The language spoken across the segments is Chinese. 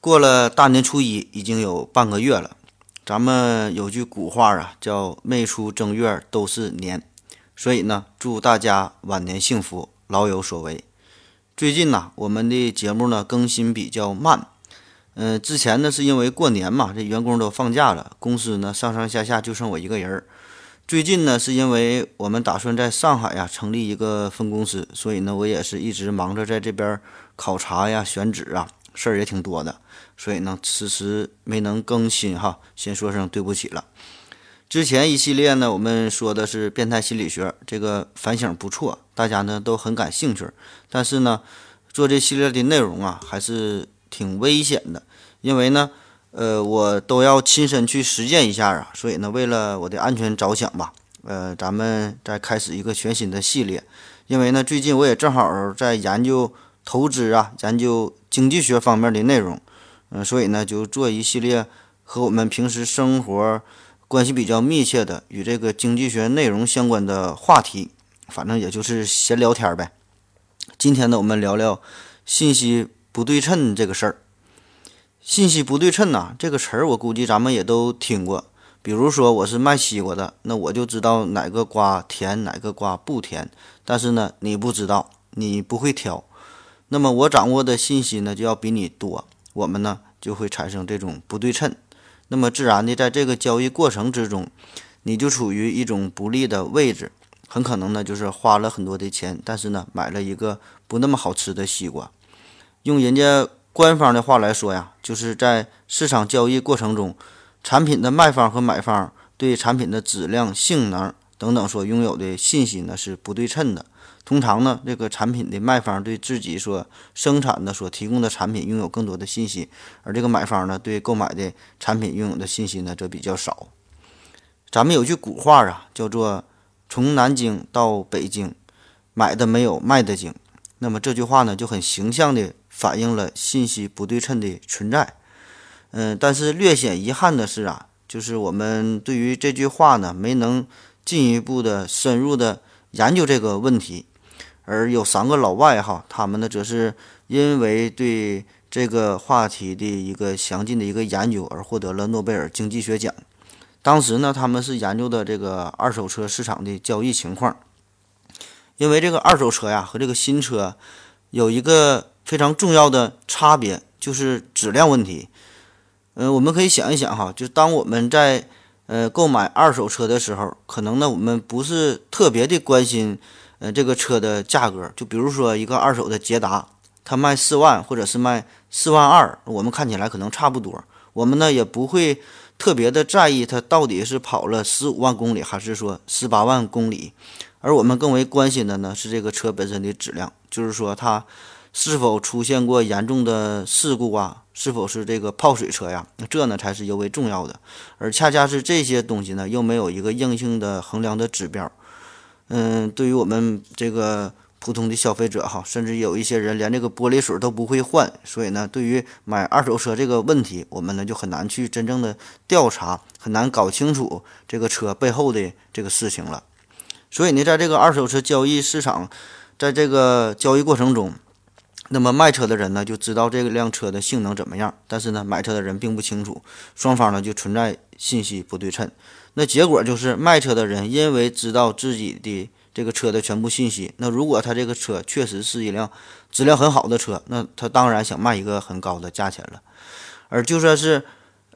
过了大年初一已经有半个月了。咱们有句古话啊，叫每出正月都是年，所以呢，祝大家晚年幸福，老有所为。最近呢，我们的节目呢更新比较慢。之前呢是因为过年嘛，这员工都放假了，公司呢上下就剩我一个人。最近呢是因为我们打算在上海呀成立一个分公司，所以呢我也是一直忙着在这边考察呀选址啊，事儿也挺多的，所以呢迟迟没能更新哈，先说声对不起了。之前一系列呢我们说的是变态心理学，这个反响不错，大家呢都很感兴趣，但是呢做这系列的内容啊还是挺危险的，因为呢我都要亲身去实践一下啊，所以呢，为了我的安全着想吧，咱们再开始一个全新的系列。因为呢，最近我也正好在研究投资啊，研究经济学方面的内容，所以呢，就做一系列和我们平时生活关系比较密切的与这个经济学内容相关的话题，反正也就是闲聊天呗。今天呢，我们聊聊信息不对称这个事儿。信息不对称呐，这个词儿我估计咱们也都听过。比如说我是卖西瓜的，那我就知道哪个瓜甜，哪个瓜不甜。但是呢，你不知道，你不会挑。那么我掌握的信息呢，就要比你多，我们呢就会产生这种不对称。那么自然的，在这个交易过程之中，你就处于一种不利的位置，很可能呢就是花了很多的钱，但是呢买了一个不那么好吃的西瓜。用人家官方的话来说呀，就是在市场交易过程中，产品的卖方和买方对产品的质量、性能等等所拥有的信息呢是不对称的。通常呢，这个产品的卖方对自己所生产的、所提供的产品拥有更多的信息，而这个买方呢，对购买的产品拥有的信息呢则比较少。咱们有句古话啊，叫做“从南京到北京，买的没有卖的精”。那么这句话呢，就很形象的反映了信息不对称的存在。但是略显遗憾的是啊，就是我们对于这句话呢没能进一步的深入的研究这个问题，而有3个老外哈，他们呢则是因为对这个话题的一个详尽的一个研究而获得了诺贝尔经济学奖。当时呢他们是研究的这个二手车市场的交易情况，因为这个二手车呀和这个新车有一个非常重要的差别，就是质量问题。我们可以想一想哈，就当我们在购买二手车的时候，可能呢我们不是特别的关心这个车的价格。就比如说一个二手的捷达，它卖4万或者是卖4万2，我们看起来可能差不多，我们呢也不会特别的在意它到底是跑了15万公里还是说18万公里，而我们更为关心的呢是这个车本身的质量，就是说它是否出现过严重的事故啊，是否是这个泡水车呀，这呢才是尤为重要的。而恰恰是这些东西呢又没有一个硬性的衡量的指标。对于我们这个普通的消费者哈，甚至有一些人连这个玻璃水都不会换，所以呢对于买二手车这个问题，我们呢就很难去真正的调查，很难搞清楚这个车背后的这个事情了。所以呢在这个二手车交易市场，在这个交易过程中，那么卖车的人呢就知道这辆车的性能怎么样，但是呢买车的人并不清楚，双方呢就存在信息不对称。那结果就是卖车的人因为知道自己的这个车的全部信息，那如果他这个车确实是一辆质量很好的车，那他当然想卖一个很高的价钱了。而就算是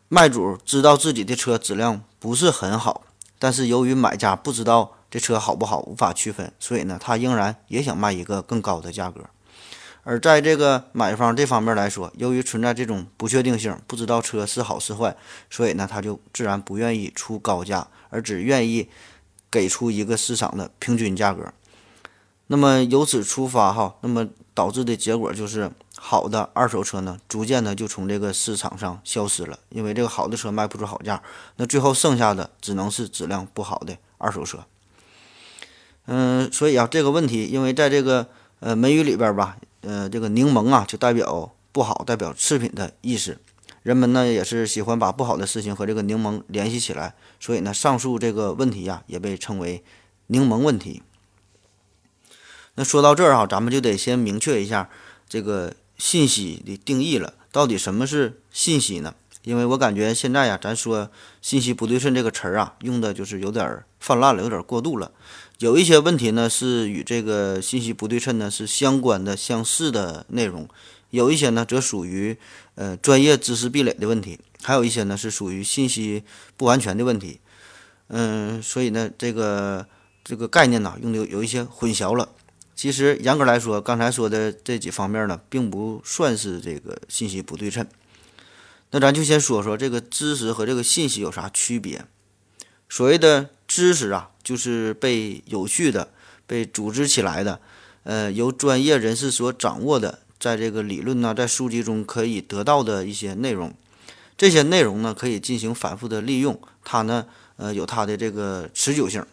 卖主知道自己的车质量不是很好，但是由于买家不知道这车好不好，无法区分，所以呢他仍然也想卖一个更高的价格。而在这个买方这方面来说，由于存在这种不确定性，不知道车是好是坏，所以呢，他就自然不愿意出高价，而只愿意给出一个市场的平均价格。那么由此出发哈，那么导致的结果就是好的二手车呢，逐渐的就从这个市场上消失了，因为这个好的车卖不出好价，那最后剩下的只能是质量不好的二手车。所以啊，这个问题，因为在这个美语里边吧，这个柠檬啊就代表不好，代表次品的意思。人们呢也是喜欢把不好的事情和这个柠檬联系起来，所以呢，上述这个问题呀，也被称为柠檬问题。那说到这儿啊，咱们就得先明确一下这个信息的定义了，到底什么是信息呢？因为我感觉现在呀，咱说信息不对称这个词儿啊，用的就是有点泛滥了，有点过度了。有一些问题呢是与这个信息不对称呢是相关的、相似的内容，有一些呢则属于专业知识壁垒的问题，还有一些呢是属于信息不完全的问题。所以呢，这个概念呢用的有一些混淆了。其实严格来说，刚才说的这几方面呢，并不算是这个信息不对称。那咱就先说说这个知识和这个信息有啥区别。所谓的知识啊，就是被有序的、被组织起来的，由专业人士所掌握的，在这个理论呢，在书籍中可以得到的一些内容。这些内容呢，可以进行反复的利用，它呢，有它的这个持久性。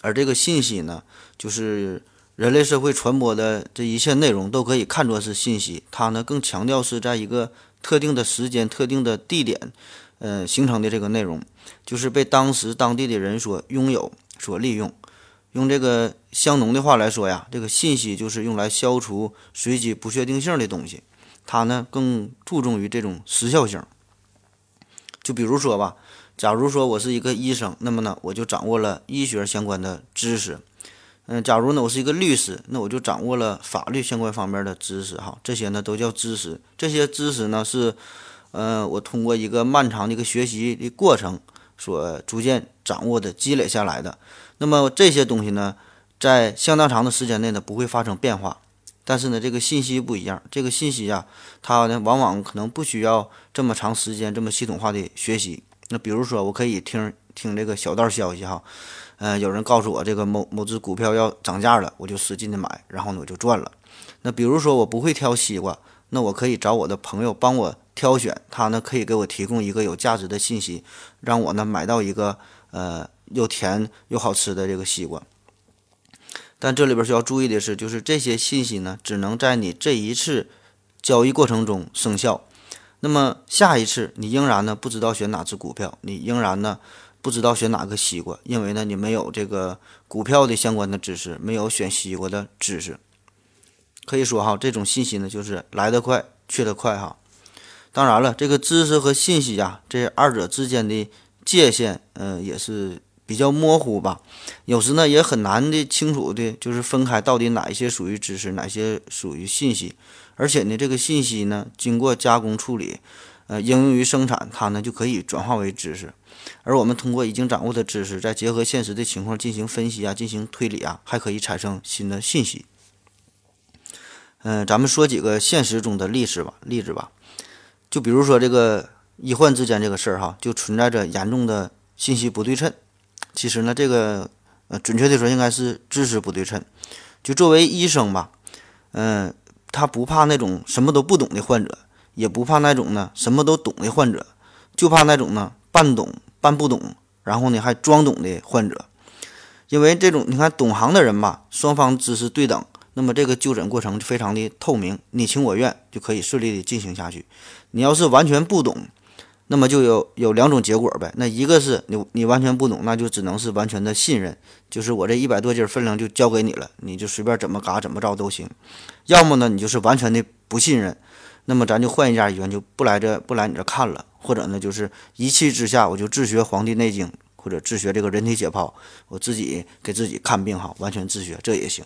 而这个信息呢，就是人类社会传播的这一切内容都可以看作是信息，它呢更强调是在一个特定的时间、特定的地点，形成的这个内容，就是被当时当地的人所拥有、所利用。用这个香农的话来说呀，这个信息就是用来消除随机不确定性的东西，它呢更注重于这种时效性。就比如说吧，假如说我是一个医生，那么呢我就掌握了医学相关的知识。假如呢我是一个律师，那我就掌握了法律相关方面的知识哈，这些呢都叫知识。这些知识呢是，我通过一个漫长的一个学习的过程所逐渐掌握的、积累下来的。那么这些东西呢，在相当长的时间内呢不会发生变化。但是呢，这个信息不一样，这个信息啊，它呢往往可能不需要这么长时间、这么系统化的学习。那比如说，我可以听这个小道消息哈。有人告诉我这个某只股票要涨价了，我就使劲的买，然后呢我就赚了。那比如说我不会挑西瓜，那我可以找我的朋友帮我挑选，他呢可以给我提供一个有价值的信息，让我呢买到一个又甜又好吃的这个西瓜。但这里边需要注意的是，就是这些信息呢只能在你这一次交易过程中生效。那么下一次你仍然呢不知道选哪只股票，你仍然呢不知道选哪个西瓜，因为呢你没有这个股票的相关的知识，没有选西瓜的知识。可以说哈，这种信息呢就是来得快去得快哈。当然了，这个知识和信息啊，这二者之间的界限也是比较模糊吧，有时呢也很难的清楚的就是分开到底哪一些属于知识，哪些属于信息。而且呢这个信息呢经过加工处理，应用于生产，它呢就可以转化为知识。而我们通过已经掌握的知识，再结合现实的情况进行分析啊，进行推理啊，还可以产生新的信息。咱们说几个现实中的例子吧。就比如说这个医患之间这个事儿哈，就存在着严重的信息不对称。其实呢，这个准确的说应该是知识不对称。就作为医生吧，他不怕那种什么都不懂的患者，也不怕那种呢什么都懂的患者，就怕那种呢半懂半不懂，然后呢还装懂的患者。因为这种你看懂行的人吧，双方知识对等，那么这个就诊过程非常的透明，你情我愿就可以顺利的进行下去。你要是完全不懂，那么就有两种结果呗。那一个是你完全不懂，那就只能是完全的信任，就是我这100多斤分量就交给你了，你就随便怎么嘎怎么着都行。要么呢你就是完全的不信任，那么咱就换一家医院，就不来你这看了。或者呢，就是一气之下，我就自学《黄帝内经》，或者自学这个人体解剖，我自己给自己看病哈，完全自学这也行。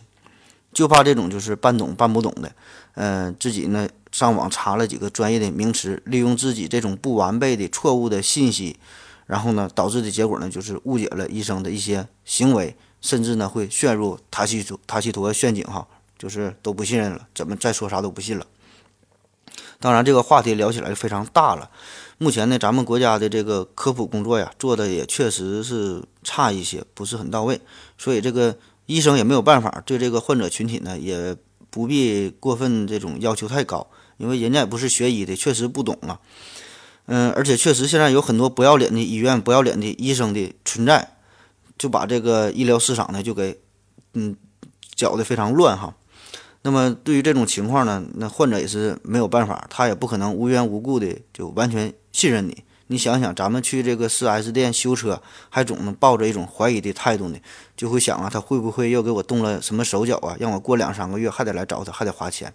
就怕这种就是半懂半不懂的，自己呢上网查了几个专业的名词，利用自己这种不完备的、错误的信息，然后呢导致的结果呢就是误解了医生的一些行为，甚至呢会陷入塔西佗陷阱哈，就是都不信任了，怎么再说啥都不信了。当然，这个话题聊起来就非常大了。目前呢，咱们国家的这个科普工作呀，做的也确实是差一些，不是很到位。所以这个医生也没有办法，对这个患者群体呢，也不必过分这种要求太高，因为人家也不是学医的，确实不懂啊。而且确实现在有很多不要脸的医院、不要脸的医生的存在，就把这个医疗市场呢就给搅得非常乱哈。那么对于这种情况呢，那患者也是没有办法，他也不可能无缘无故的就完全信任你。你想想，咱们去这个 4S 店修车，还总能抱着一种怀疑的态度呢，就会想啊，他会不会又给我动了什么手脚啊？让我过2-3个月还得来找他，还得花钱。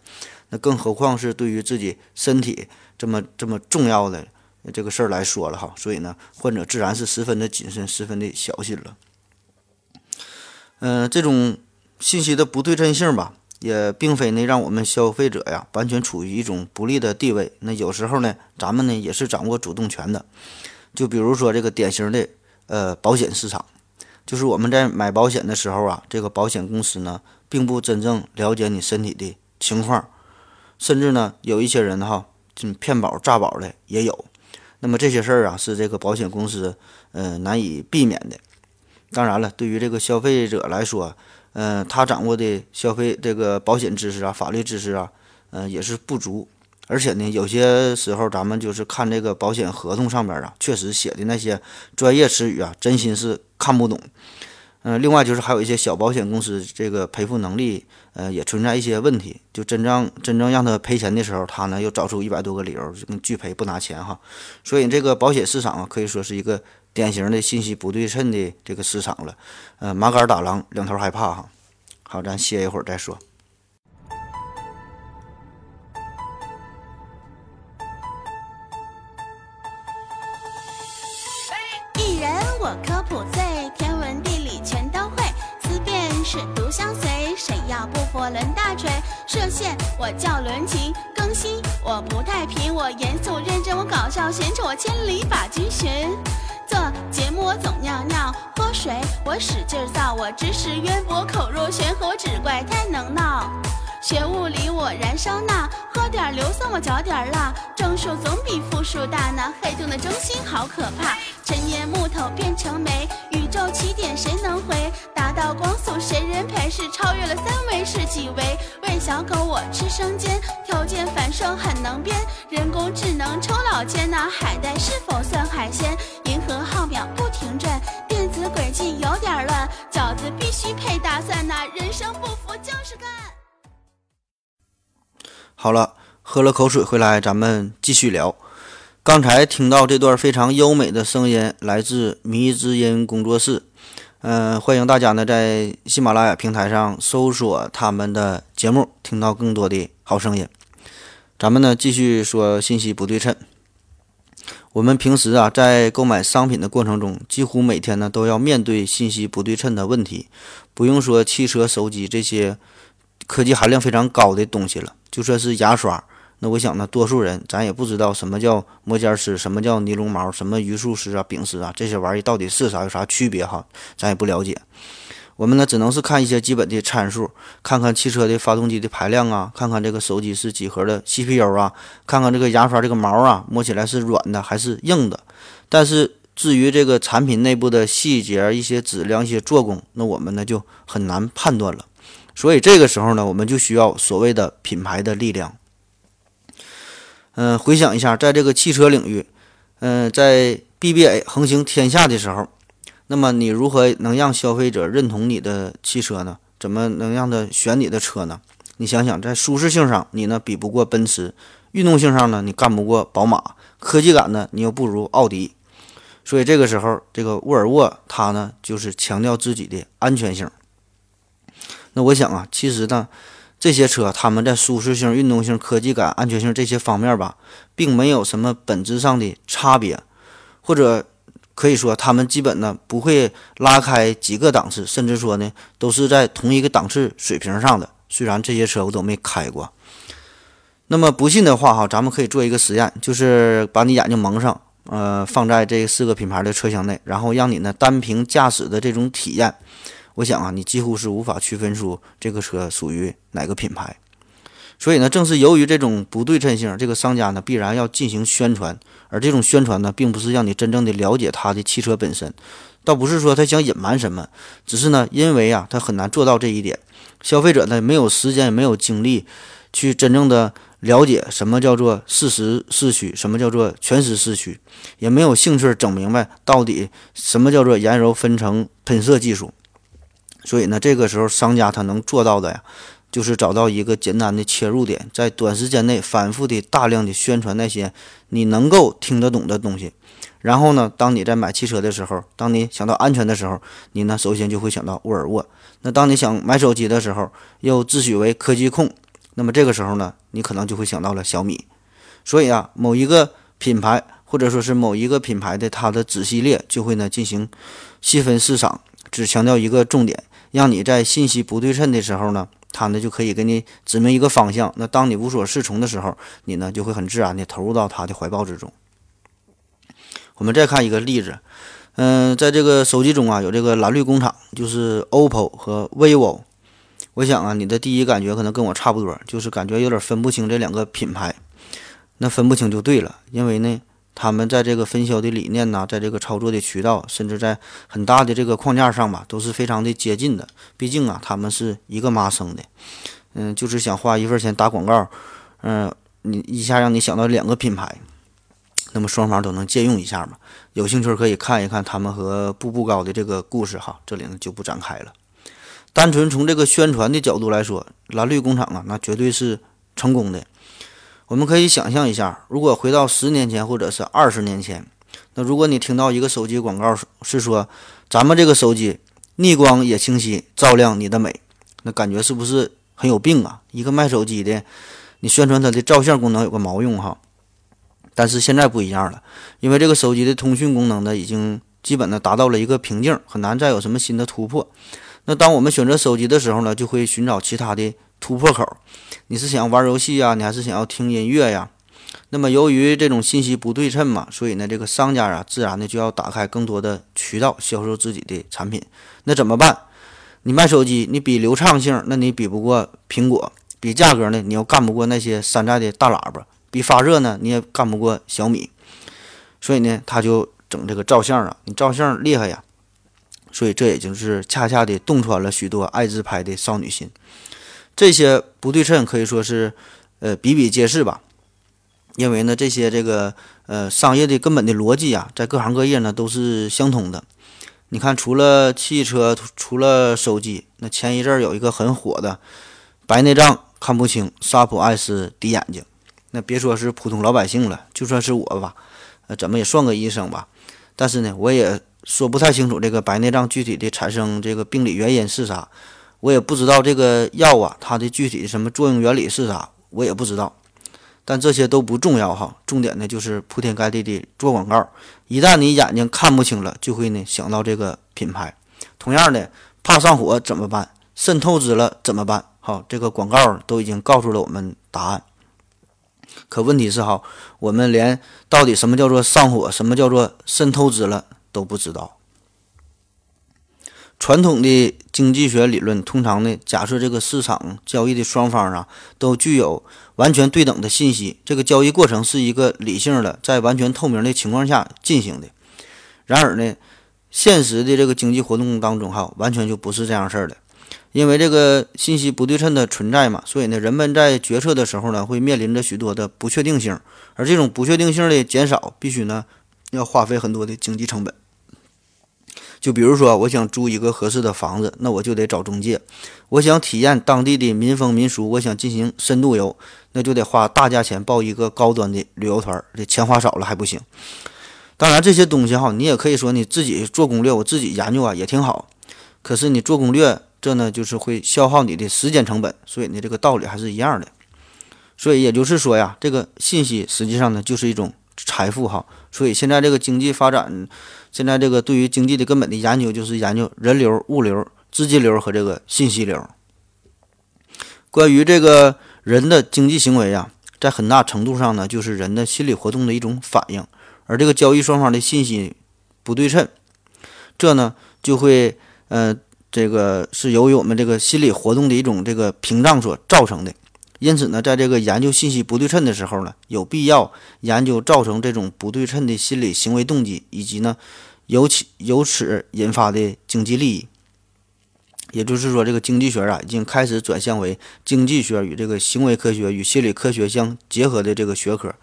那更何况是对于自己身体这么重要的这个事儿来说了哈。所以呢，患者自然是十分的谨慎，十分的小心了。这种信息的不对称性吧，也并非呢让我们消费者呀完全处于一种不利的地位。那有时候呢，咱们呢也是掌握主动权的。就比如说这个典型的保险市场，就是我们在买保险的时候啊，这个保险公司呢并不真正了解你身体的情况，甚至呢有一些人哈骗保诈保的也有。那么这些事儿啊是这个保险公司难以避免的。当然了，对于这个消费者来说，他掌握的这个保险知识啊、法律知识啊，也是不足。而且呢，有些时候咱们就是看这个保险合同上边啊，确实写的那些专业词语啊，真心是看不懂。另外就是还有一些小保险公司这个赔付能力，也存在一些问题。就真正让他赔钱的时候，他呢又找出100多个理由，就拒赔不拿钱哈。所以这个保险市场啊，可以说是一个典型的信息不对称的这个市场了，麻杆打狼，两头害怕哈。好，咱歇一会儿再说。一人我科普最，天文地理全都会，思辨使读相随，谁要不服抡大锤。射线我叫伦琴，更新我不太平，我严肃认真我搞笑，闲扯我千里把君寻。做节目我总尿尿，泼水我使劲造，我知识渊博口若悬河，只怪太能闹。学物理我燃烧钠，喝点硫酸我嚼点辣，正数总比负数大，那黑洞的中心好可怕。尘烟木头变成煤，宇宙起点谁能回，达到光速谁人陪，是超越了3维是几维。喂小狗我吃生煎，条件反射很能编，人工智能抽老千，那海带是否算海鲜。银河浩渺不停转，电子轨迹有点乱，饺子必须配大蒜，那人生不服就是干。好了，喝了口水回来，咱们继续聊。刚才听到这段非常优美的声音，来自迷之音工作室。欢迎大家呢在喜马拉雅平台上搜索他们的节目，听到更多的好声音。咱们呢继续说信息不对称。我们平时啊在购买商品的过程中，几乎每天呢都要面对信息不对称的问题。不用说汽车、手机这些科技含量非常高的东西了，就说是牙刷，那我想呢多数人咱也不知道什么叫磨尖丝，什么叫尼龙毛，什么榆树丝啊、丙丝啊，这些玩意到底是啥，有啥区别哈，咱也不了解。我们呢只能是看一些基本的参数，看看汽车的发动机的排量啊，看看这个手机是几核的 CPU 啊，看看这个牙刷这个毛啊摸起来是软的还是硬的。但是至于这个产品内部的细节、一些质量、一些做工，那我们呢就很难判断了。所以这个时候呢，我们就需要所谓的品牌的力量。回想一下，在这个汽车领域，在 BBA 横行天下的时候，那么你如何能让消费者认同你的汽车呢？怎么能让他选你的车呢？你想想，在舒适性上你呢比不过奔驰，运动性上呢你干不过宝马，科技感呢你又不如奥迪。所以这个时候，这个沃尔沃它呢就是强调自己的安全性。那我想啊，其实呢这些车他们在舒适性、运动性、科技感、安全性这些方面吧，并没有什么本质上的差别，或者可以说他们基本呢不会拉开几个档次，甚至说呢都是在同一个档次水平上的。虽然这些车我都没开过，那么不信的话哈，咱们可以做一个实验，就是把你眼睛蒙上，放在这4个品牌的车厢内，然后让你呢单凭驾驶的这种体验，我想啊，你几乎是无法区分出这个车属于哪个品牌。所以呢，正是由于这种不对称性，这个商家呢必然要进行宣传，而这种宣传呢，并不是让你真正的了解它的汽车本身，倒不是说他想隐瞒什么，只是呢，因为啊，他很难做到这一点，消费者呢没有时间也没有精力去真正的了解什么叫做事实事虚，什么叫做全实事虚，也没有兴趣整明白到底什么叫做研揉分层喷射技术。所以呢，这个时候商家他能做到的呀，就是找到一个简单的切入点，在短时间内反复的大量的宣传那些你能够听得懂的东西。然后呢，当你在买汽车的时候，当你想到安全的时候，你呢首先就会想到沃尔沃。那当你想买手机的时候，又自诩为科技控，那么这个时候呢，你可能就会想到了小米。所以啊，某一个品牌或者说是某一个品牌的它的子系列就会呢进行细分市场，只强调一个重点，让你在信息不对称的时候呢，它呢就可以给你指明一个方向。那当你无所适从的时候，你呢就会很自然地投入到它的怀抱之中。我们再看一个例子，在这个手机中啊，有这个蓝绿工厂，就是 OPPO 和 Vivo。 我想啊，你的第一感觉可能跟我差不多，就是感觉有点分不清这两个品牌。那分不清就对了，因为呢他们在这个分销的理念呢，在这个操作的渠道，甚至在很大的这个框架上吧，都是非常的接近的。毕竟啊，他们是一个妈生的，就是想花一份钱打广告，你一下让你想到两个品牌，那么双方都能借用一下嘛。有兴趣可以看一看他们和步步高的这个故事哈，这里呢就不展开了。单纯从这个宣传的角度来说，蓝绿工厂啊，那绝对是成功的。我们可以想象一下，如果回到10年前或者是20年前，那如果你听到一个手机广告是说咱们这个手机逆光也清晰，照亮你的美，那感觉是不是很有病啊？一个卖手机的，你宣传它的照相功能有个毛用哈。但是现在不一样了，因为这个手机的通讯功能呢，已经基本的达到了一个瓶颈，很难再有什么新的突破。那当我们选择手机的时候呢，就会寻找其他的突破口。你是想玩游戏啊，你还是想要听音乐呀？那么由于这种信息不对称嘛，所以呢这个商家啊自然的就要打开更多的渠道销售自己的产品。那怎么办？你卖手机，你比流畅性，那你比不过苹果；比价格呢，你又干不过那些山寨的大喇叭；比发热呢，你也干不过小米。所以呢他就整这个照相啊，你照相厉害呀。所以这也就是恰恰的洞穿了许多爱自拍的少女心。这些不对称可以说是比比皆是吧。因为呢这些商业的根本的逻辑啊，在各行各业呢都是相同的。你看，除了汽车，除了手机，那前一阵儿有一个很火的白内障看不清，沙普爱斯滴眼睛，那别说是普通老百姓了，就算是我吧，怎么也算个医生吧，但是呢我也说不太清楚这个白内障具体的产生这个病理原因是啥，我也不知道这个药啊它的具体什么作用原理是啥，我也不知道。但这些都不重要哈，重点呢就是铺天盖地的做广告。一旦你眼睛看不清了，就会呢想到这个品牌。同样的，怕上火怎么办？肾透支了怎么办？好，这个广告都已经告诉了我们答案。可问题是哈，我们连到底什么叫做上火，什么叫做肾透支了都不知道。传统的经济学理论通常呢假设这个市场交易的双方啊都具有完全对等的信息，这个交易过程是一个理性的在完全透明的情况下进行的。然而呢现实的这个经济活动当中哈，完全就不是这样事儿的。因为这个信息不对称的存在嘛，所以呢人们在决策的时候呢会面临着许多的不确定性，而这种不确定性的减少必须呢要花费很多的经济成本。就比如说，我想租一个合适的房子，那我就得找中介；我想体验当地的民风民俗，我想进行深度游，那就得花大价钱报一个高端的旅游团，这钱花少了还不行。当然，这些东西哈，你也可以说你自己做攻略，我自己研究啊也挺好。可是你做攻略，这呢就是会消耗你的时间成本，所以呢这个道理还是一样的。所以也就是说呀，这个信息实际上呢就是一种财富哈。所以现在这个经济发展，现在这个对于经济的根本的研究就是研究人流、物流、资金流和这个信息流。关于这个人的经济行为啊，在很大程度上呢就是人的心理活动的一种反应，而这个交易双方的信息不对称，这呢就会这个是由于我们这个心理活动的一种这个屏障所造成的。因此呢，在这个研究信息不对称的时候呢，有必要研究造成这种不对称的心理行为动机，以及呢，由此引发的经济利益。也就是说，这个经济学啊，已经开始转向为经济学与这个行为科学与心理科学相结合的这个学科。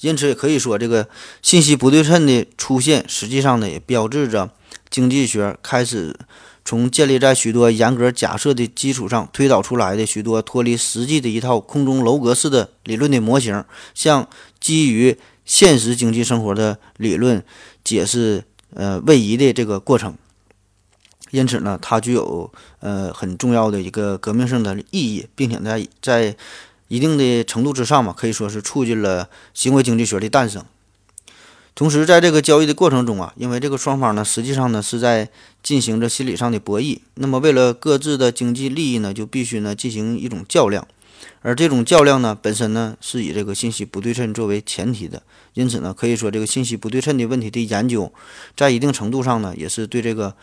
因此，也可以说，这个信息不对称的出现，实际上呢，也标志着经济学开始从建立在许多严格假设的基础上推导出来的许多脱离实际的一套空中楼阁式的理论的模型，向基于现实经济生活的理论解释位移的这个过程。因此呢，它具有很重要的一个革命性的意义，并且在一定的程度之上嘛，可以说是促进了行为经济学的诞生。同时，在这个交易的过程中啊，因为这个双方呢，实际上呢是在进行着心理上的博弈。那么，为了各自的经济利益呢，就必须呢进行一种较量，而这种较量呢，本身呢是以这个信息不对称作为前提的。因此呢，可以说这个信息不对称的问题的研究，在一定程度上呢，也是对这个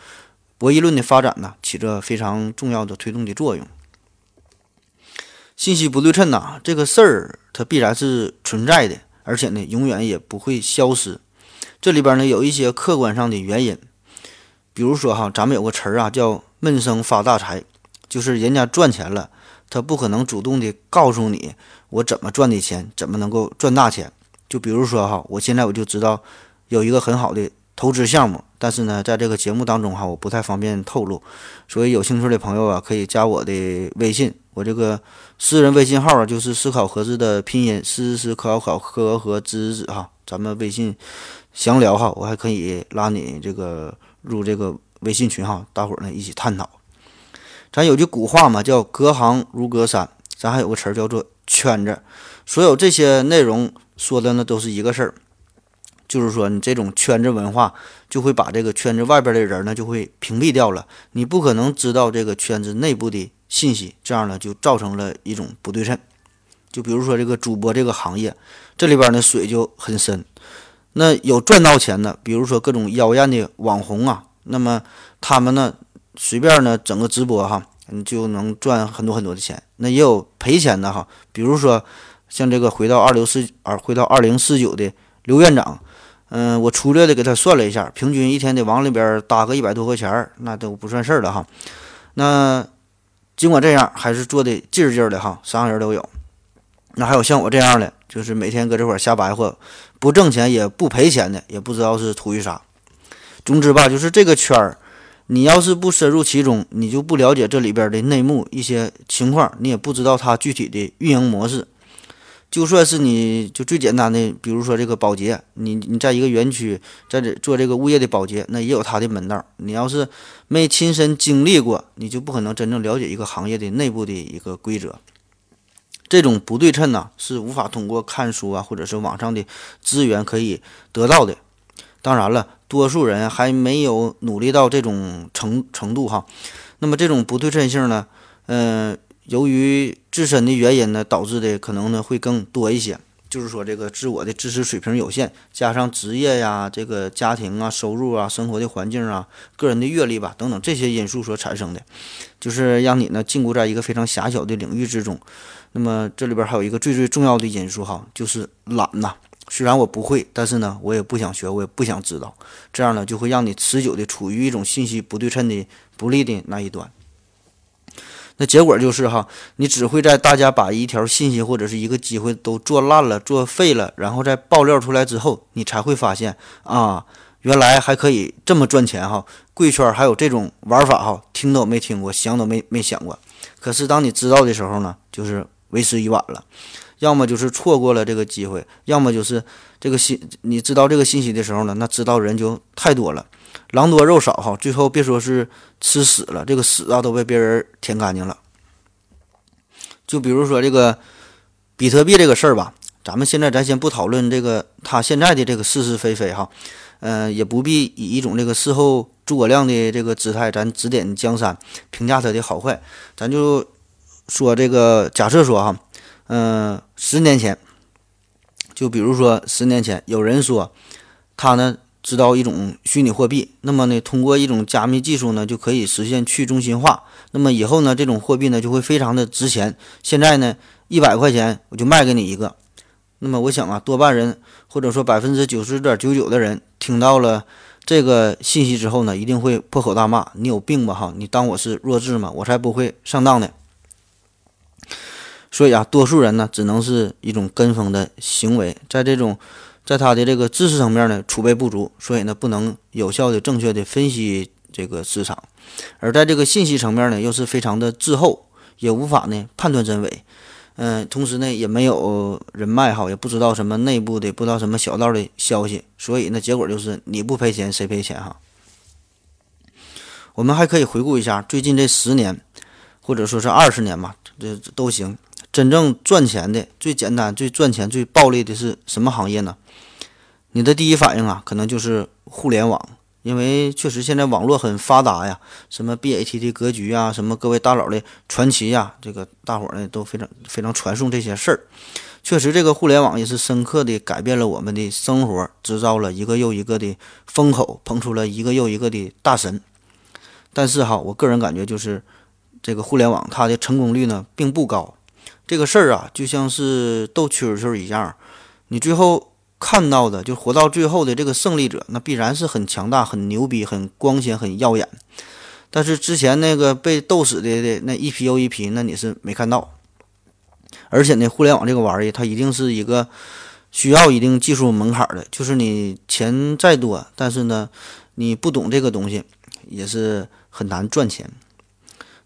博弈论的发展呢起着非常重要的推动的作用。信息不对称呢这个事儿它必然是存在的，而且呢永远也不会消失。这里边呢有一些客观上的原因，比如说哈，咱们有个词儿啊叫闷声发大财，就是人家赚钱了，他不可能主动的告诉你我怎么赚的钱，怎么能够赚大钱。就比如说哈，我现在我就知道有一个很好的投资项目，但是呢在这个节目当中哈，我不太方便透露，所以有兴趣的朋友啊可以加我的微信，我这个私人微信号啊就是思考盒子的拼音思考考科和知哈，咱们微信详聊哈，我还可以拉你这个入这个微信群哈，大伙儿呢一起探讨。咱有句古话嘛叫隔行如隔山，咱还有个词叫做圈子。所有这些内容说的呢都是一个事儿，就是说你这种圈子文化就会把这个圈子外边的人呢就会屏蔽掉了，你不可能知道这个圈子内部的信息，这样呢就造成了一种不对称。就比如说这个主播这个行业，这里边呢水就很深，那有赚到钱的，比如说各种妖艳的网红啊，那么他们呢随便呢整个直播哈，你就能赚很多很多的钱。那也有赔钱的哈，比如说像这个回到2049的刘院长，我粗略的给他算了一下，平均一天得往里边搭个100多块钱，那都不算事儿了哈。那尽管这样，还是做的劲儿劲儿的哈，啥人都有。那还有像我这样的，就是每天搁这块瞎白活，不挣钱也不赔钱的，也不知道是图于啥。总之吧，就是这个圈儿，你要是不深入其中，你就不了解这里边的内幕一些情况，你也不知道它具体的运营模式。就算是你就最简单的，比如说这个保洁，你在一个园区在这做这个物业的保洁，那也有它的门道。你要是没亲身经历过，你就不可能真正了解一个行业的内部的一个规则。这种不对称呢，是无法通过看书啊，或者是网上的资源可以得到的。当然了，多数人还没有努力到这种程度哈。那么这种不对称性呢，由于自身的原因呢导致的可能呢会更多一些，就是说这个自我的知识水平有限，加上职业呀、这个家庭啊、收入啊、生活的环境啊、个人的阅历吧等等这些因素所产生的，就是让你呢禁锢在一个非常狭小的领域之中。那么这里边还有一个最重要的因素哈，就是懒呐。虽然我不会，但是呢我也不想学，我也不想知道，这样呢就会让你持久的处于一种信息不对称的不利的那一端。那结果就是哈，你只会在大家把一条信息或者是一个机会都做烂了、做废了，然后在爆料出来之后，你才会发现啊，原来还可以这么赚钱哈！贵圈还有这种玩法哈，听都没听过，想都没想过。可是当你知道的时候呢，就是为时已晚了，要么就是错过了这个机会，要么就是这个你知道这个信息的时候呢，那知道人就太多了。狼多肉少哈，最后别说是吃屎了，这个屎啊都被别人填干净了。就比如说这个比特币这个事儿吧，咱先不讨论这个它现在的这个是非非哈，也不必以一种这个事后诸葛亮的这个姿态，咱指点江山评价它的好坏。咱就说这个假设说哈，10年前，就比如说10年前有人说他呢知道一种虚拟货币，那么呢，通过一种加密技术呢，就可以实现去中心化。那么以后呢，这种货币呢就会非常的值钱。现在呢，100块钱我就卖给你一个。那么我想啊，多半人或者说99.99%的人听到了这个信息之后呢，一定会破口大骂，你有病吧哈，你当我是弱智吗？我才不会上当的。所以啊，多数人呢，只能是一种跟风的行为，在他的这个知识层面呢，储备不足，所以呢，不能有效的、正确的分析这个市场；而在这个信息层面呢，又是非常的滞后，也无法呢判断真伪。同时呢，也没有人脉哈，也不知道什么内部的，不知道什么小道的消息，所以呢，结果就是你不赔钱，谁赔钱哈？我们还可以回顾一下最近这10年，或者说是20年吧，这都行。真正赚钱的最简单、最赚钱、最暴利的是什么行业呢？你的第一反应啊，可能就是互联网，因为确实现在网络很发达呀，什么 BAT 的格局啊，什么各位大佬的传奇呀，这个大伙呢都非常非常传颂这些事儿。确实，这个互联网也是深刻的改变了我们的生活，制造了一个又一个的风口，捧出了一个又一个的大神。但是哈，我个人感觉就是这个互联网它的成功率呢并不高。这个事儿啊，就像是斗蛐蛐一样，你最后看到的，就活到最后的这个胜利者，那必然是很强大、很牛逼、很光鲜、很耀眼。但是之前那个被斗死的那一批又一批，那你是没看到。而且呢，互联网这个玩意，它一定是一个需要一定技术门槛的，就是你钱再多，但是呢，你不懂这个东西，也是很难赚钱。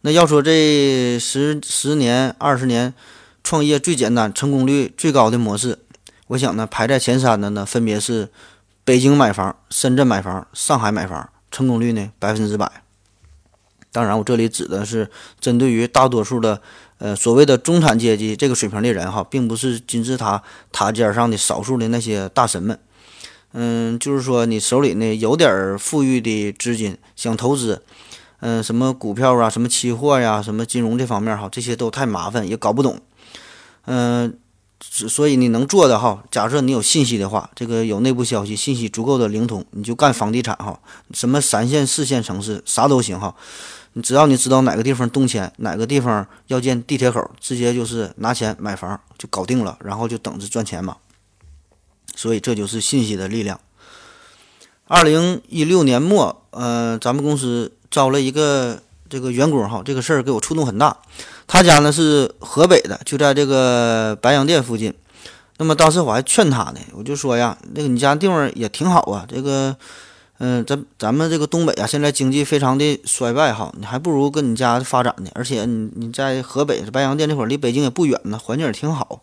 那要说这十年、20年创业最简单、成功率最高的模式，我想呢，排在前3的呢，分别是北京买房、深圳买房、上海买房，成功率呢100%。当然，我这里指的是针对于大多数的所谓的中产阶级这个水平的人哈，并不是金字塔尖上的少数的那些大神们。就是说你手里呢有点富裕的资金，想投资。什么股票啊，什么期货呀、什么金融这方面哈，这些都太麻烦，也搞不懂。所以你能做的哈，假设你有信息的话，这个有内部消息，信息足够的灵通，你就干房地产哈，什么3线、4线城市啥都行哈。你只要你知道哪个地方动迁，哪个地方要建地铁口，直接就是拿钱买房就搞定了，然后就等着赚钱嘛。所以这就是信息的力量。2016年末，咱们公司招了一个这个员工哈，这个事儿给我触动很大。他家呢是河北的，就在这个白洋淀附近。那么当时我还劝他呢，我就说呀，那个你家地方也挺好啊，这个，咱们这个东北啊，现在经济非常的衰败哈，你还不如跟你家发展呢。而且你在河北白洋淀这会儿离北京也不远呢，环境也挺好。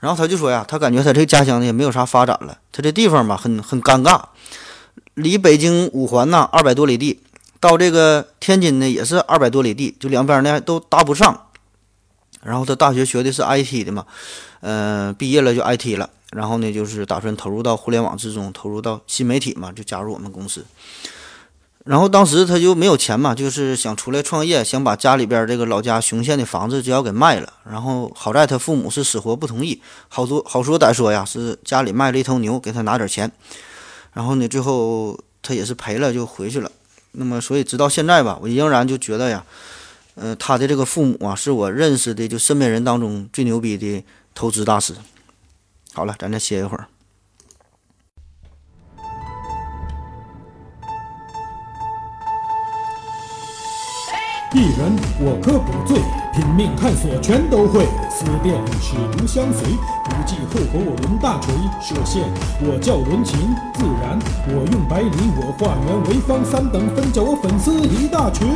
然后他就说呀，他感觉他这个家乡呢也没有啥发展了，他这地方吧很尴尬，离北京5环呢200多里地。到这个天津呢也是200多里地，就两边呢都搭不上。然后他大学学的是 IT 的嘛，毕业了就 IT 了，然后呢就是打算投入到互联网之中，投入到新媒体嘛，就加入我们公司。然后当时他就没有钱嘛，就是想出来创业，想把家里边这个老家雄县的房子就要给卖了。然后好在他父母是死活不同意，好说歹说呀，是家里卖了一头牛给他拿点钱。然后呢最后他也是赔了就回去了。那么，所以直到现在吧，我仍然就觉得呀，他的这个父母啊，是我认识的就身边人当中最牛逼的投资大师。好了，咱再歇一会儿。一人我科不醉，拼命探索全都会，思辨始无相随，不计后果我抡大锤，射线我叫伦琴，自然我用白梨，我化缘为方三等分，叫我粉丝一大群。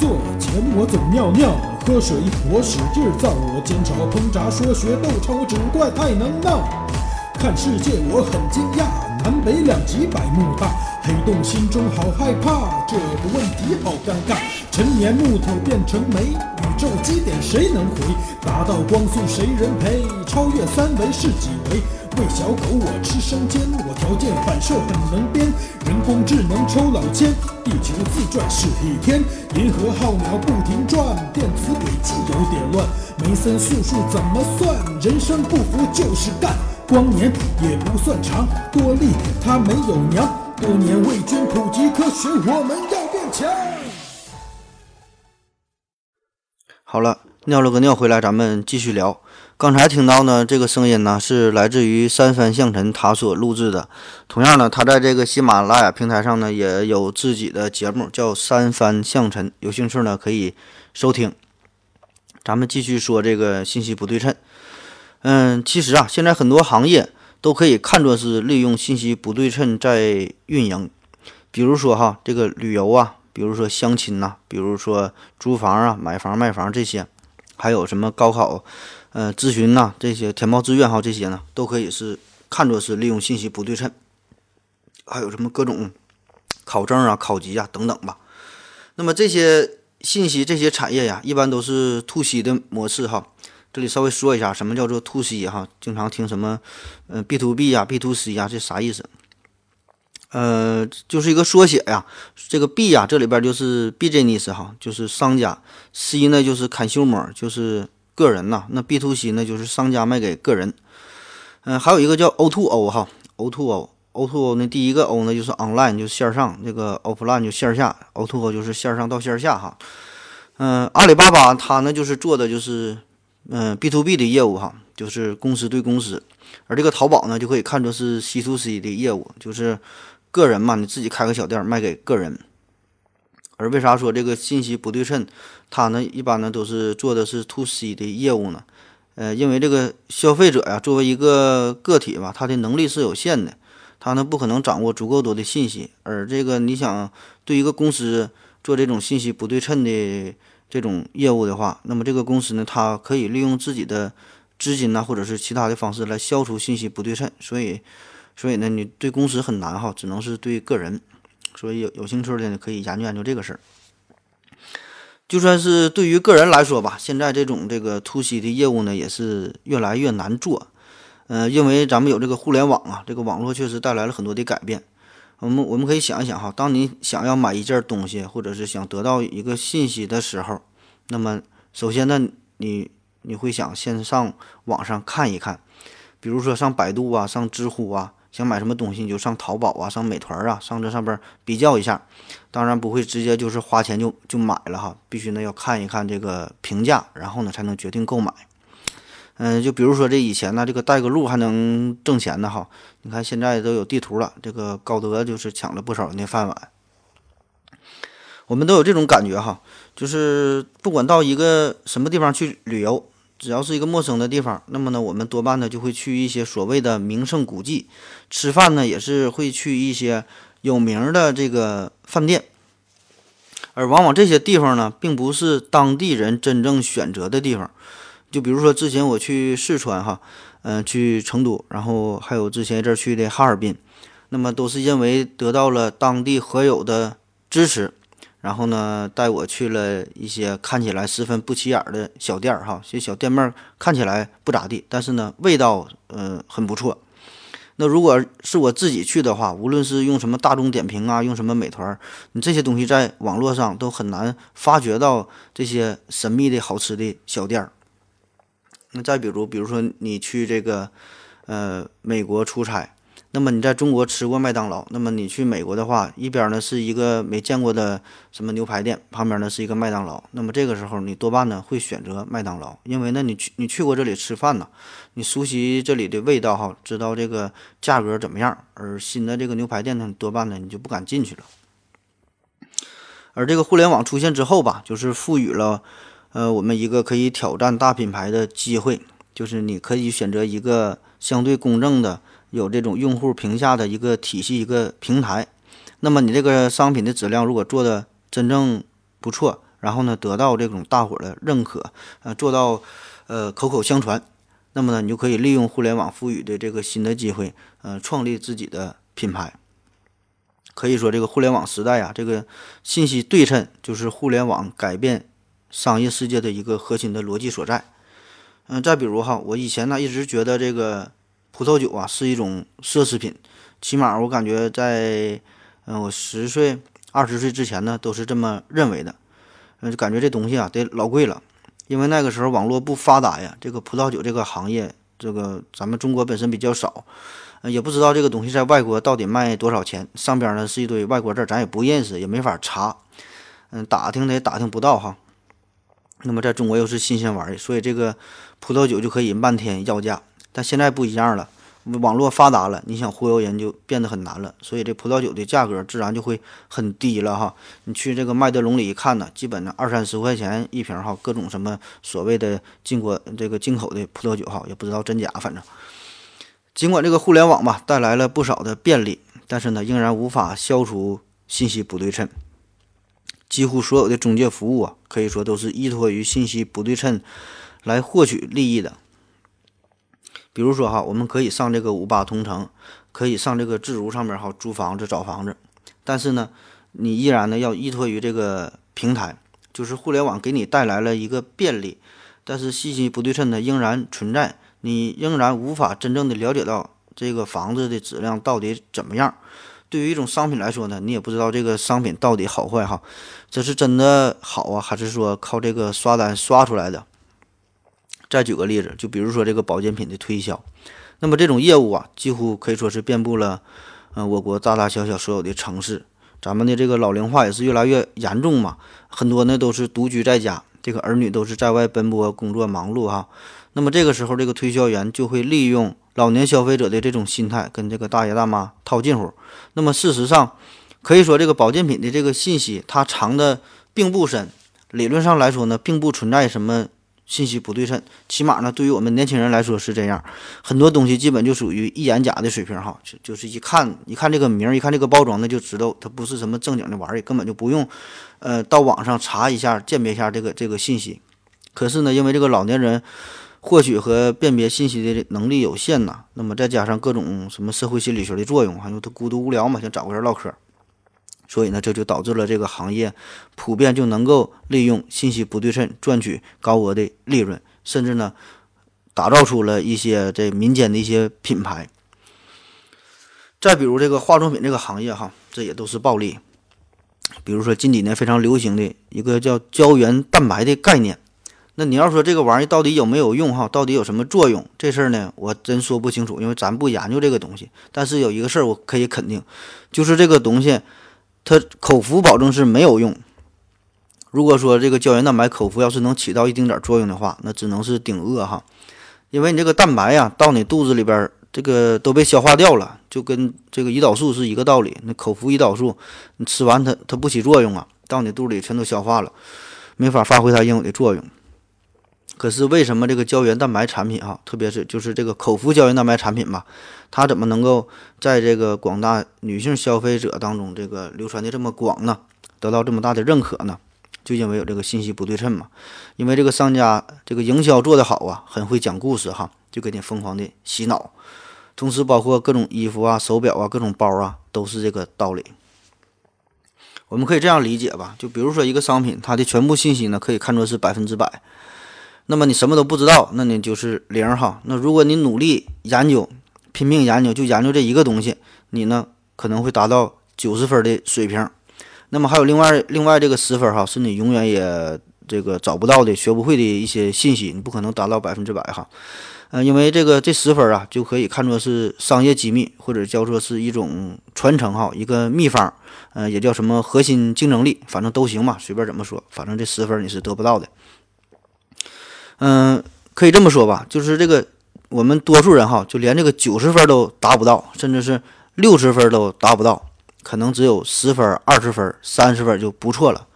做节目我总尿尿，喝水我使劲造，我煎炒烹炸说学逗唱，我只怪太能闹。看世界我很惊讶，南北两极百慕大，黑洞心中好害怕，这个问题好尴尬。陈年木头变成煤，宇宙基点谁能回？达到光速谁人陪？超越3维是几维？喂小狗我吃生煎，我条件反射很能编，人工智能抽老千，地球自转是一天，银河浩渺不停转，电子轨迹有点乱，梅森素数怎么算？人生不服就是干，光年也不算长，多利他没有娘，多年为君普及科学，我们要变强。好了，尿了个尿回来，咱们继续聊。刚才听到呢，这个声音呢是来自于三番相尘他所录制的。同样呢，他在这个喜马拉雅平台上呢也有自己的节目，叫三番相尘，有兴趣呢可以收听。咱们继续说这个信息不对称。其实啊，现在很多行业都可以看作是利用信息不对称在运营，比如说哈，这个旅游啊，比如说相亲啊，比如说租房啊，买房卖房这些，还有什么高考咨询啊，这些填报志愿哈，这些呢都可以是看作是利用信息不对称。还有什么各种考证啊，考级啊等等吧。那么这些信息，这些产业呀，一般都是 2C 的模式哈。这里稍微说一下什么叫做 2C 哈，经常听什么B2B 呀 B2C 呀，这啥意思？就是一个缩写呀。这个 B 呀，这里边就是 business 哈，就是商家 ；C 呢就是 consumer， 就是个人呐。那 B2C 呢就是商家卖给个人。还有一个叫 O2O 哈 ，O2O 呢，第一个 O 呢就是 online 就线上，这个 offline 就线下 ，O2O 就是线上到线下哈。阿里巴巴它呢就是做的就是B2B 的业务哈，就是公司对公司，而这个淘宝呢就可以看作是 C2C 的业务，就是个人嘛，你自己开个小店卖给个人。而为啥说这个信息不对称，它呢一般呢都是做的是 2C 的业务呢？因为这个消费者呀，作为一个个体吧，他的能力是有限的，他呢不可能掌握足够多的信息，而这个你想对一个公司做这种信息不对称的这种业务的话，那么这个公司呢，它可以利用自己的资金呐，或者是其他的方式来消除信息不对称。所以呢，你对公司很难哈，只能是对个人。所以有兴趣的呢，可以研究研究这个事儿。就算是对于个人来说吧，现在这个 2C 的业务呢，也是越来越难做。因为咱们有这个互联网啊，这个网络确实带来了很多的改变。我们可以想一想哈，当你想要买一件东西，或者是想得到一个信息的时候，那么首先呢，你会想先上网上看一看，比如说上百度啊，上知乎啊，想买什么东西你就上淘宝啊，上美团啊，上这上边比较一下。当然不会直接就是花钱就买了哈，必须呢要看一看这个评价，然后呢才能决定购买。就比如说这以前呢，这个带个路还能挣钱的哈，你看现在都有地图了，这个高德就是抢了不少人的饭碗。我们都有这种感觉哈，就是不管到一个什么地方去旅游，只要是一个陌生的地方，那么呢，我们多半呢就会去一些所谓的名胜古迹，吃饭呢也是会去一些有名的这个饭店。而往往这些地方呢，并不是当地人真正选择的地方。就比如说之前我去四川哈，去成都，然后还有之前一阵去的哈尔滨，那么都是因为得到了当地好友的支持，然后呢带我去了一些看起来十分不起眼的小店哈，这小店面看起来不咋地，但是呢味道很不错。那如果是我自己去的话，无论是用什么大众点评啊，用什么美团，你这些东西在网络上都很难发掘到这些神秘的好吃的小店。那再比如说你去这个美国出差，那么你在中国吃过麦当劳，那么你去美国的话，一边呢是一个没见过的什么牛排店，旁边呢是一个麦当劳，那么这个时候你多半呢会选择麦当劳，因为呢你去过这里吃饭呢，你熟悉这里的味道哈，知道这个价格怎么样，而新的这个牛排店呢，多半呢你就不敢进去了。而这个互联网出现之后吧，就是赋予了我们一个可以挑战大品牌的机会，就是你可以选择一个相对公正的、有这种用户评价的一个体系、一个平台。那么你这个商品的质量如果做的真正不错，然后呢得到这种大伙的认可，做到口口相传，那么呢你就可以利用互联网赋予的这个新的机会，创立自己的品牌。可以说这个互联网时代啊，这个信息对称就是互联网改变商业世界的一个核心的逻辑所在。再比如哈，我以前呢一直觉得这个葡萄酒啊是一种奢侈品，起码我感觉在我10岁20岁之前呢都是这么认为的。就感觉这东西啊得老贵了，因为那个时候网络不发达呀，这个葡萄酒这个行业，这个咱们中国本身比较少，也不知道这个东西在外国到底卖多少钱，上边呢是一堆外国字咱也不认识，也没法查，打听不到哈。那么在中国又是新鲜玩意，所以这个葡萄酒就可以漫天要价。但现在不一样了，网络发达了，你想忽悠人就变得很难了，所以这葡萄酒的价格自然就会很低了哈。你去这个麦德龙里一看呢，基本上20-30块钱一瓶哈，各种什么所谓的进口的葡萄酒哈，也不知道真假，反正。尽管这个互联网吧带来了不少的便利，但是呢，仍然无法消除信息不对称。几乎所有的中介服务啊，可以说都是依托于信息不对称来获取利益的。比如说哈，我们可以上这个588同城，可以上这个自如上面哈租房子找房子，但是呢，你依然呢要依托于这个平台，就是互联网给你带来了一个便利，但是信息不对称呢仍然存在，你仍然无法真正的了解到这个房子的质量到底怎么样。对于一种商品来说呢，你也不知道这个商品到底好坏哈，这是真的好啊，还是说靠这个刷单刷出来的。再举个例子，就比如说这个保健品的推销，那么这种业务啊，几乎可以说是遍布了我国大大小小所有的城市。咱们的这个老龄化也是越来越严重嘛，很多呢都是独居在家，这个儿女都是在外奔波工作忙碌哈。那么这个时候，这个推销员就会利用老年消费者的这种心态，跟这个大爷大妈套近乎。那么事实上，可以说这个保健品的这个信息，它藏的并不深，理论上来说呢，并不存在什么信息不对称，起码呢，对于我们年轻人来说是这样。很多东西基本就属于一眼假的水平哈，就是一看这个名，一看这个包装呢，就知道它不是什么正经的玩意，根本就不用到网上查一下，鉴别一下这个信息。可是呢，因为这个老年人获取和辨别信息的能力有限呐，那么再加上各种什么社会心理学的作用，还有他孤独无聊嘛，想找个人唠嗑，所以呢，这就导致了这个行业普遍就能够利用信息不对称赚取高额的利润，甚至呢，打造出了一些这民间的一些品牌。再比如这个化妆品这个行业哈，这也都是暴利。比如说近几年非常流行的一个叫胶原蛋白的概念，那你要说这个玩意到底有没有用哈，到底有什么作用，这事儿呢，我真说不清楚，因为咱不研究这个东西。但是有一个事儿我可以肯定，就是这个东西它口服保证是没有用。如果说这个胶原蛋白口服要是能起到一丁点作用的话，那只能是顶饿哈，因为你这个蛋白啊到你肚子里边这个都被消化掉了，就跟这个胰岛素是一个道理。那口服胰岛素你吃完它不起作用啊，到你肚里全都消化了，没法发挥它应有的作用。可是为什么这个胶原蛋白产品哈，特别是就是这个口服胶原蛋白产品吧，它怎么能够在这个广大女性消费者当中这个流传的这么广呢？得到这么大的认可呢？就因为有这个信息不对称嘛。因为这个商家这个营销做得好啊，很会讲故事哈，就给你疯狂的洗脑。同时包括各种衣服啊、手表啊、各种包啊，都是这个道理。我们可以这样理解吧，就比如说一个商品，它的全部信息呢可以看作是100%。那么你什么都不知道，那你就是0哈。那如果你努力研究，拼命研究，就研究这一个东西，你呢可能会达到90分的水平。那么还有另外这个10分哈，是你永远也这个找不到的、学不会的一些信息，你不可能达到100%哈。因为这10分啊，就可以看作是商业机密，或者叫做是一种传承哈，一个秘方，也叫什么核心竞争力，反正都行嘛，随便怎么说，反正这10分你是得不到的。可以这么说吧，就是这个我们多数人哈，就连这个90分都达不到，甚至是60分都达不到，可能只有10分、20分、30分就不错了。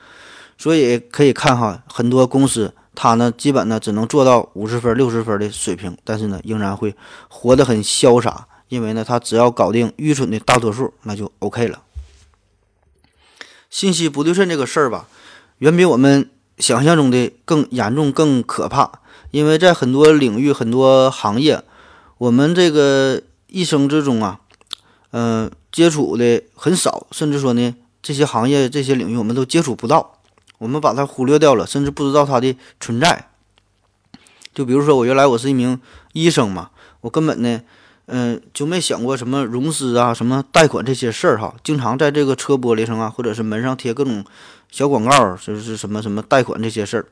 所以可以看哈，很多公司它呢基本呢只能做到50分、60分的水平，但是呢仍然会活得很潇洒，因为呢它只要搞定愚蠢的大多数，那就 OK 了。信息不对称这个事儿吧，远比我们想象中的更严重、更可怕，因为在很多领域、很多行业，我们这个一生之中啊，接触的很少，甚至说呢，这些行业、这些领域我们都接触不到，我们把它忽略掉了，甚至不知道它的存在。就比如说，我原来是一名医生嘛，我根本呢，就没想过什么融资啊、什么贷款这些事儿哈，经常在这个车玻璃上啊，或者是门上贴各种小广告，就是什么什么贷款这些事儿，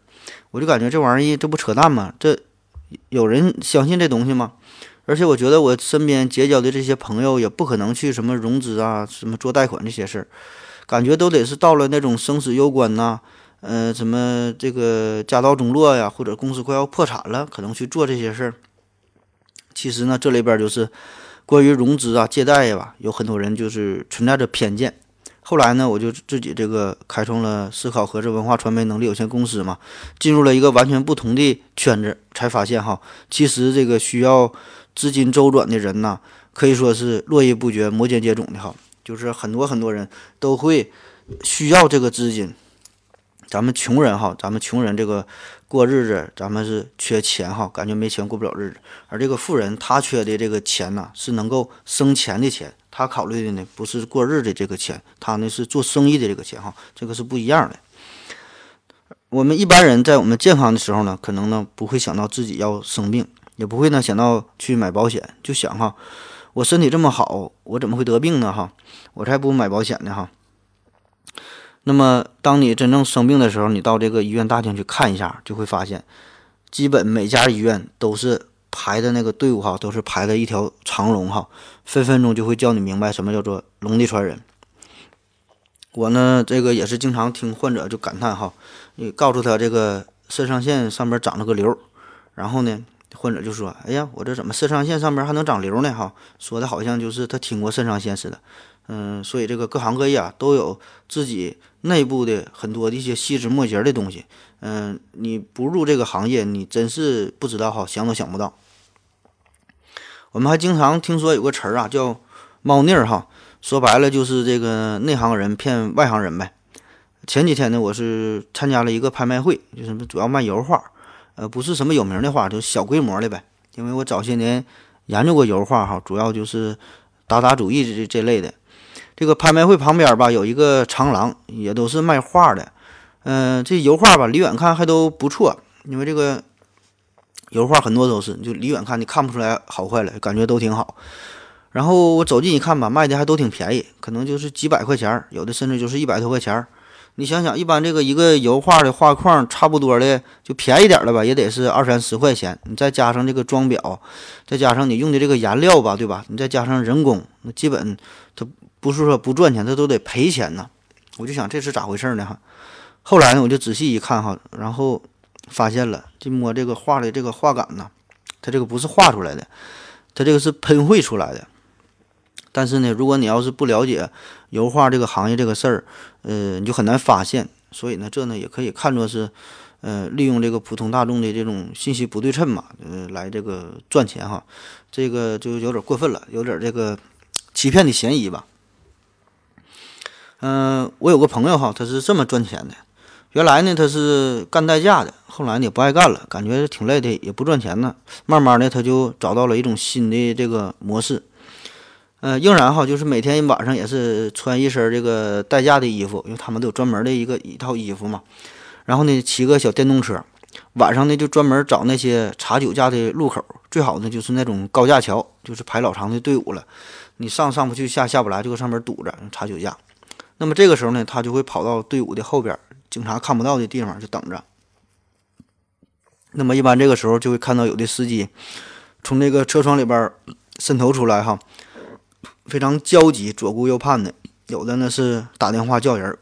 我就感觉这玩意儿这不扯淡吗？这有人相信这东西吗？而且我觉得我身边结交的这些朋友也不可能去什么融资啊、什么做贷款这些事儿，感觉都得是到了那种生死攸关呐、什么这个家道中落呀，或者公司快要破产了，可能去做这些事儿。其实呢，这里边就是关于融资啊、借贷呀吧，有很多人就是存在着偏见。后来呢，我就自己这个开创了思考盒子文化传媒能力有限公司嘛，进入了一个完全不同的圈子，才发现哈，其实这个需要资金周转的人呢，可以说是络绎不绝、摩肩接踵的哈，就是很多人都会需要这个资金。咱们穷人这个过日子，咱们是缺钱哈，感觉没钱过不了日子。而这个富人他缺的这个钱呢，是能够生钱的钱，他考虑的呢不是过日子的这个钱，他呢是做生意的这个钱哈，这个是不一样的。我们一般人在我们健康的时候呢，可能呢不会想到自己要生病，也不会呢想到去买保险，就想哈，我身体这么好，我怎么会得病呢哈？我才不买保险呢哈。那么当你真正生病的时候，你到这个医院大厅去看一下，就会发现基本每家医院都是排的那个队伍哈，都是排的一条长龙哈，分分钟就会叫你明白什么叫做龙的传人。我呢这个也是经常听患者就感叹哈，你告诉他这个肾上腺上面长了个瘤，然后呢患者就说，哎呀，我这怎么肾上腺上面还能长瘤呢哈，说的好像就是他听过肾上腺似的。所以这个各行各业啊都有自己内部的很多的一些细枝末节的东西，你不入这个行业，你真是不知道哈，想都想不到。我们还经常听说有个词儿啊叫猫腻儿哈，说白了就是这个内行人骗外行人呗。前几天呢，我是参加了一个拍卖会，就是主要卖油画，不是什么有名的画，就是小规模的呗。因为我早些年研究过油画哈，主要就是达主义这类的。这个拍卖会旁边吧有一个长廊，也都是卖画的，这油画吧离远看还都不错，因为这个油画很多都是就离远看你看不出来好坏了，感觉都挺好。然后我走近一看吧，卖的还都挺便宜，可能就是几百块钱，有的甚至就是100多块钱。你想想，一般这个一个油画的画框差不多的就便宜点了吧，也得是20-30块钱。你再加上这个装裱，再加上你用的这个颜料吧，对吧？你再加上人工，那基本它不是说不赚钱，它都得赔钱呢。我就想这是咋回事呢哈？后来呢，我就仔细一看哈，然后发现了，就摸这个画的这个画感呢，它这个不是画出来的，它这个是喷绘出来的。但是呢，如果你要是不了解油画这个行业这个事儿，你就很难发现。所以呢，这呢也可以看作是，利用这个普通大众的这种信息不对称嘛，来这个赚钱哈，这个就有点过分了，有点这个欺骗的嫌疑吧。我有个朋友哈，他是这么赚钱的。原来呢，他是干代驾的，后来呢也不爱干了，感觉挺累的，也不赚钱呢。慢慢的，他就找到了一种新的这个模式。仍然哈，就是每天晚上也是穿一身这个代驾的衣服，因为他们都有专门的一套衣服嘛。然后呢，骑个小电动车，晚上呢就专门找那些查酒驾的路口，最好呢就是那种高架桥，就是排老长的队伍了，你上不去，下不来，就搁上面堵着查酒驾。那么这个时候呢，他就会跑到队伍的后边，警察看不到的地方就等着。那么一般这个时候就会看到有的司机从这个车窗里边渗头出来哈。非常焦急，左顾右盼的，有的呢是打电话叫人。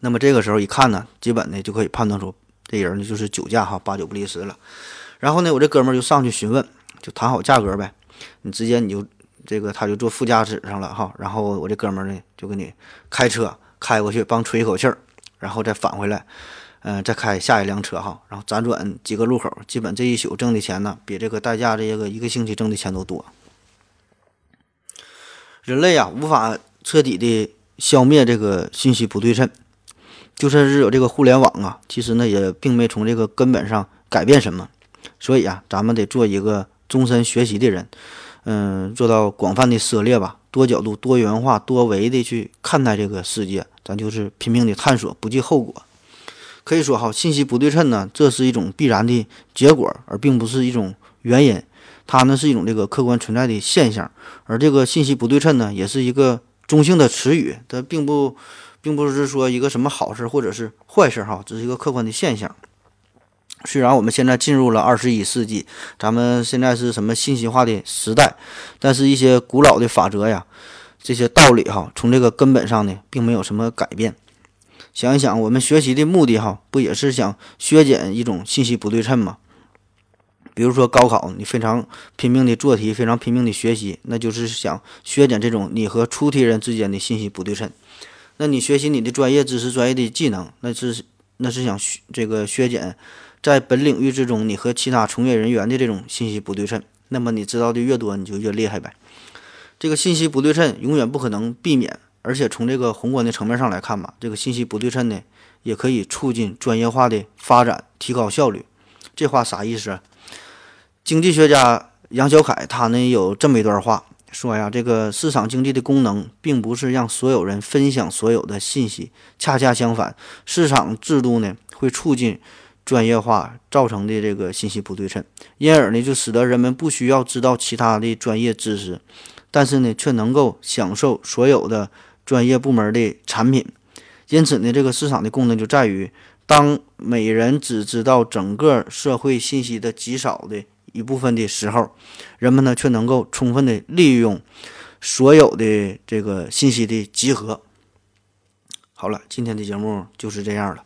那么这个时候一看呢，基本呢就可以判断出这人呢就是酒驾哈，8-9不离10了。然后呢，我这哥们儿就上去询问，就谈好价格呗。你直接这个他就坐副驾驶上了哈，然后我这哥们儿呢就给你开车开过去，帮吹一口气儿，然后再返回来，再开下一辆车哈，然后辗转几个路口，基本这一宿挣的钱呢，比这个代驾这个一个星期挣的钱都多。人类啊，无法彻底的消灭这个信息不对称，就算是有这个互联网啊，其实呢也并没从这个根本上改变什么。所以啊，咱们得做一个终身学习的人，做到广泛的涉猎吧，多角度、多元化、多维的去看待这个世界，咱就是拼命的探索，不计后果。可以说哈，信息不对称呢，这是一种必然的结果，而并不是一种原因。它呢是一种这个客观存在的现象，而这个信息不对称呢，也是一个中性的词语，它并不是说一个什么好事或者是坏事哈，只是一个客观的现象。虽然我们现在进入了21世纪，咱们现在是什么信息化的时代，但是一些古老的法则呀，这些道理哈，从这个根本上呢，并没有什么改变。想一想，我们学习的目的哈，不也是想削减一种信息不对称吗？比如说高考，你非常拼命的做题，非常拼命的学习，那就是想削减这种你和出题人之间的信息不对称。那你学习你的专业知识、专业的技能，那是想这个削减在本领域之中你和其他从业人员的这种信息不对称。那么你知道的越多，你就越厉害呗。这个信息不对称永远不可能避免，而且从这个宏观的层面上来看吧，这个信息不对称呢，也可以促进专业化的发展，提高效率。这话啥意思啊？经济学家杨小凯他呢有这么一段话，说呀，这个市场经济的功能并不是让所有人分享所有的信息，恰恰相反，市场制度呢会促进专业化造成的这个信息不对称，因而呢就使得人们不需要知道其他的专业知识，但是呢却能够享受所有的专业部门的产品。因此呢，这个市场的功能就在于，当每人只知道整个社会信息的极少的一部分的时候，人们呢却能够充分的利用所有的这个信息的集合。好了，今天的节目就是这样了。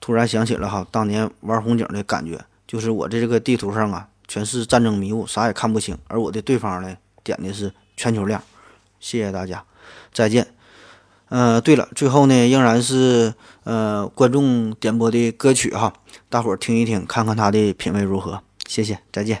突然想起了哈，当年玩红警的感觉，就是我这个地图上啊全是战争迷雾，啥也看不清，而我的对方呢点的是全球亮。谢谢大家，再见。对了，最后呢仍然是观众点播的歌曲哈，大伙儿听一听，看看他的品味如何。谢谢，再见。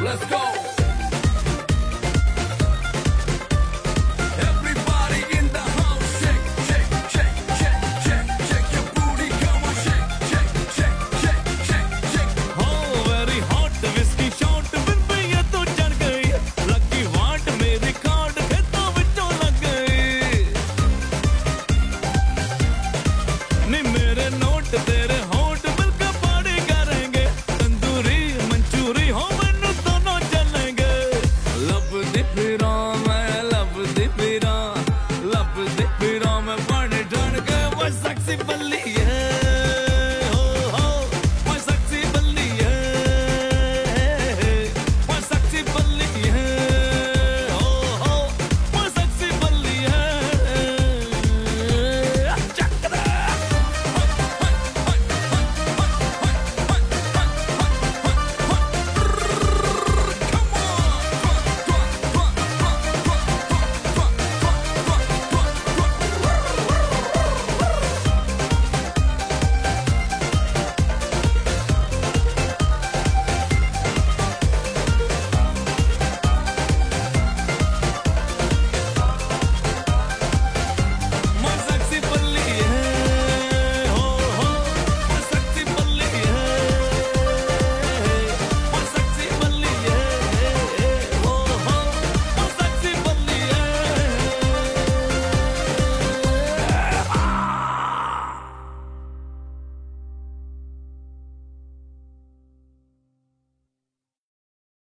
Let's go!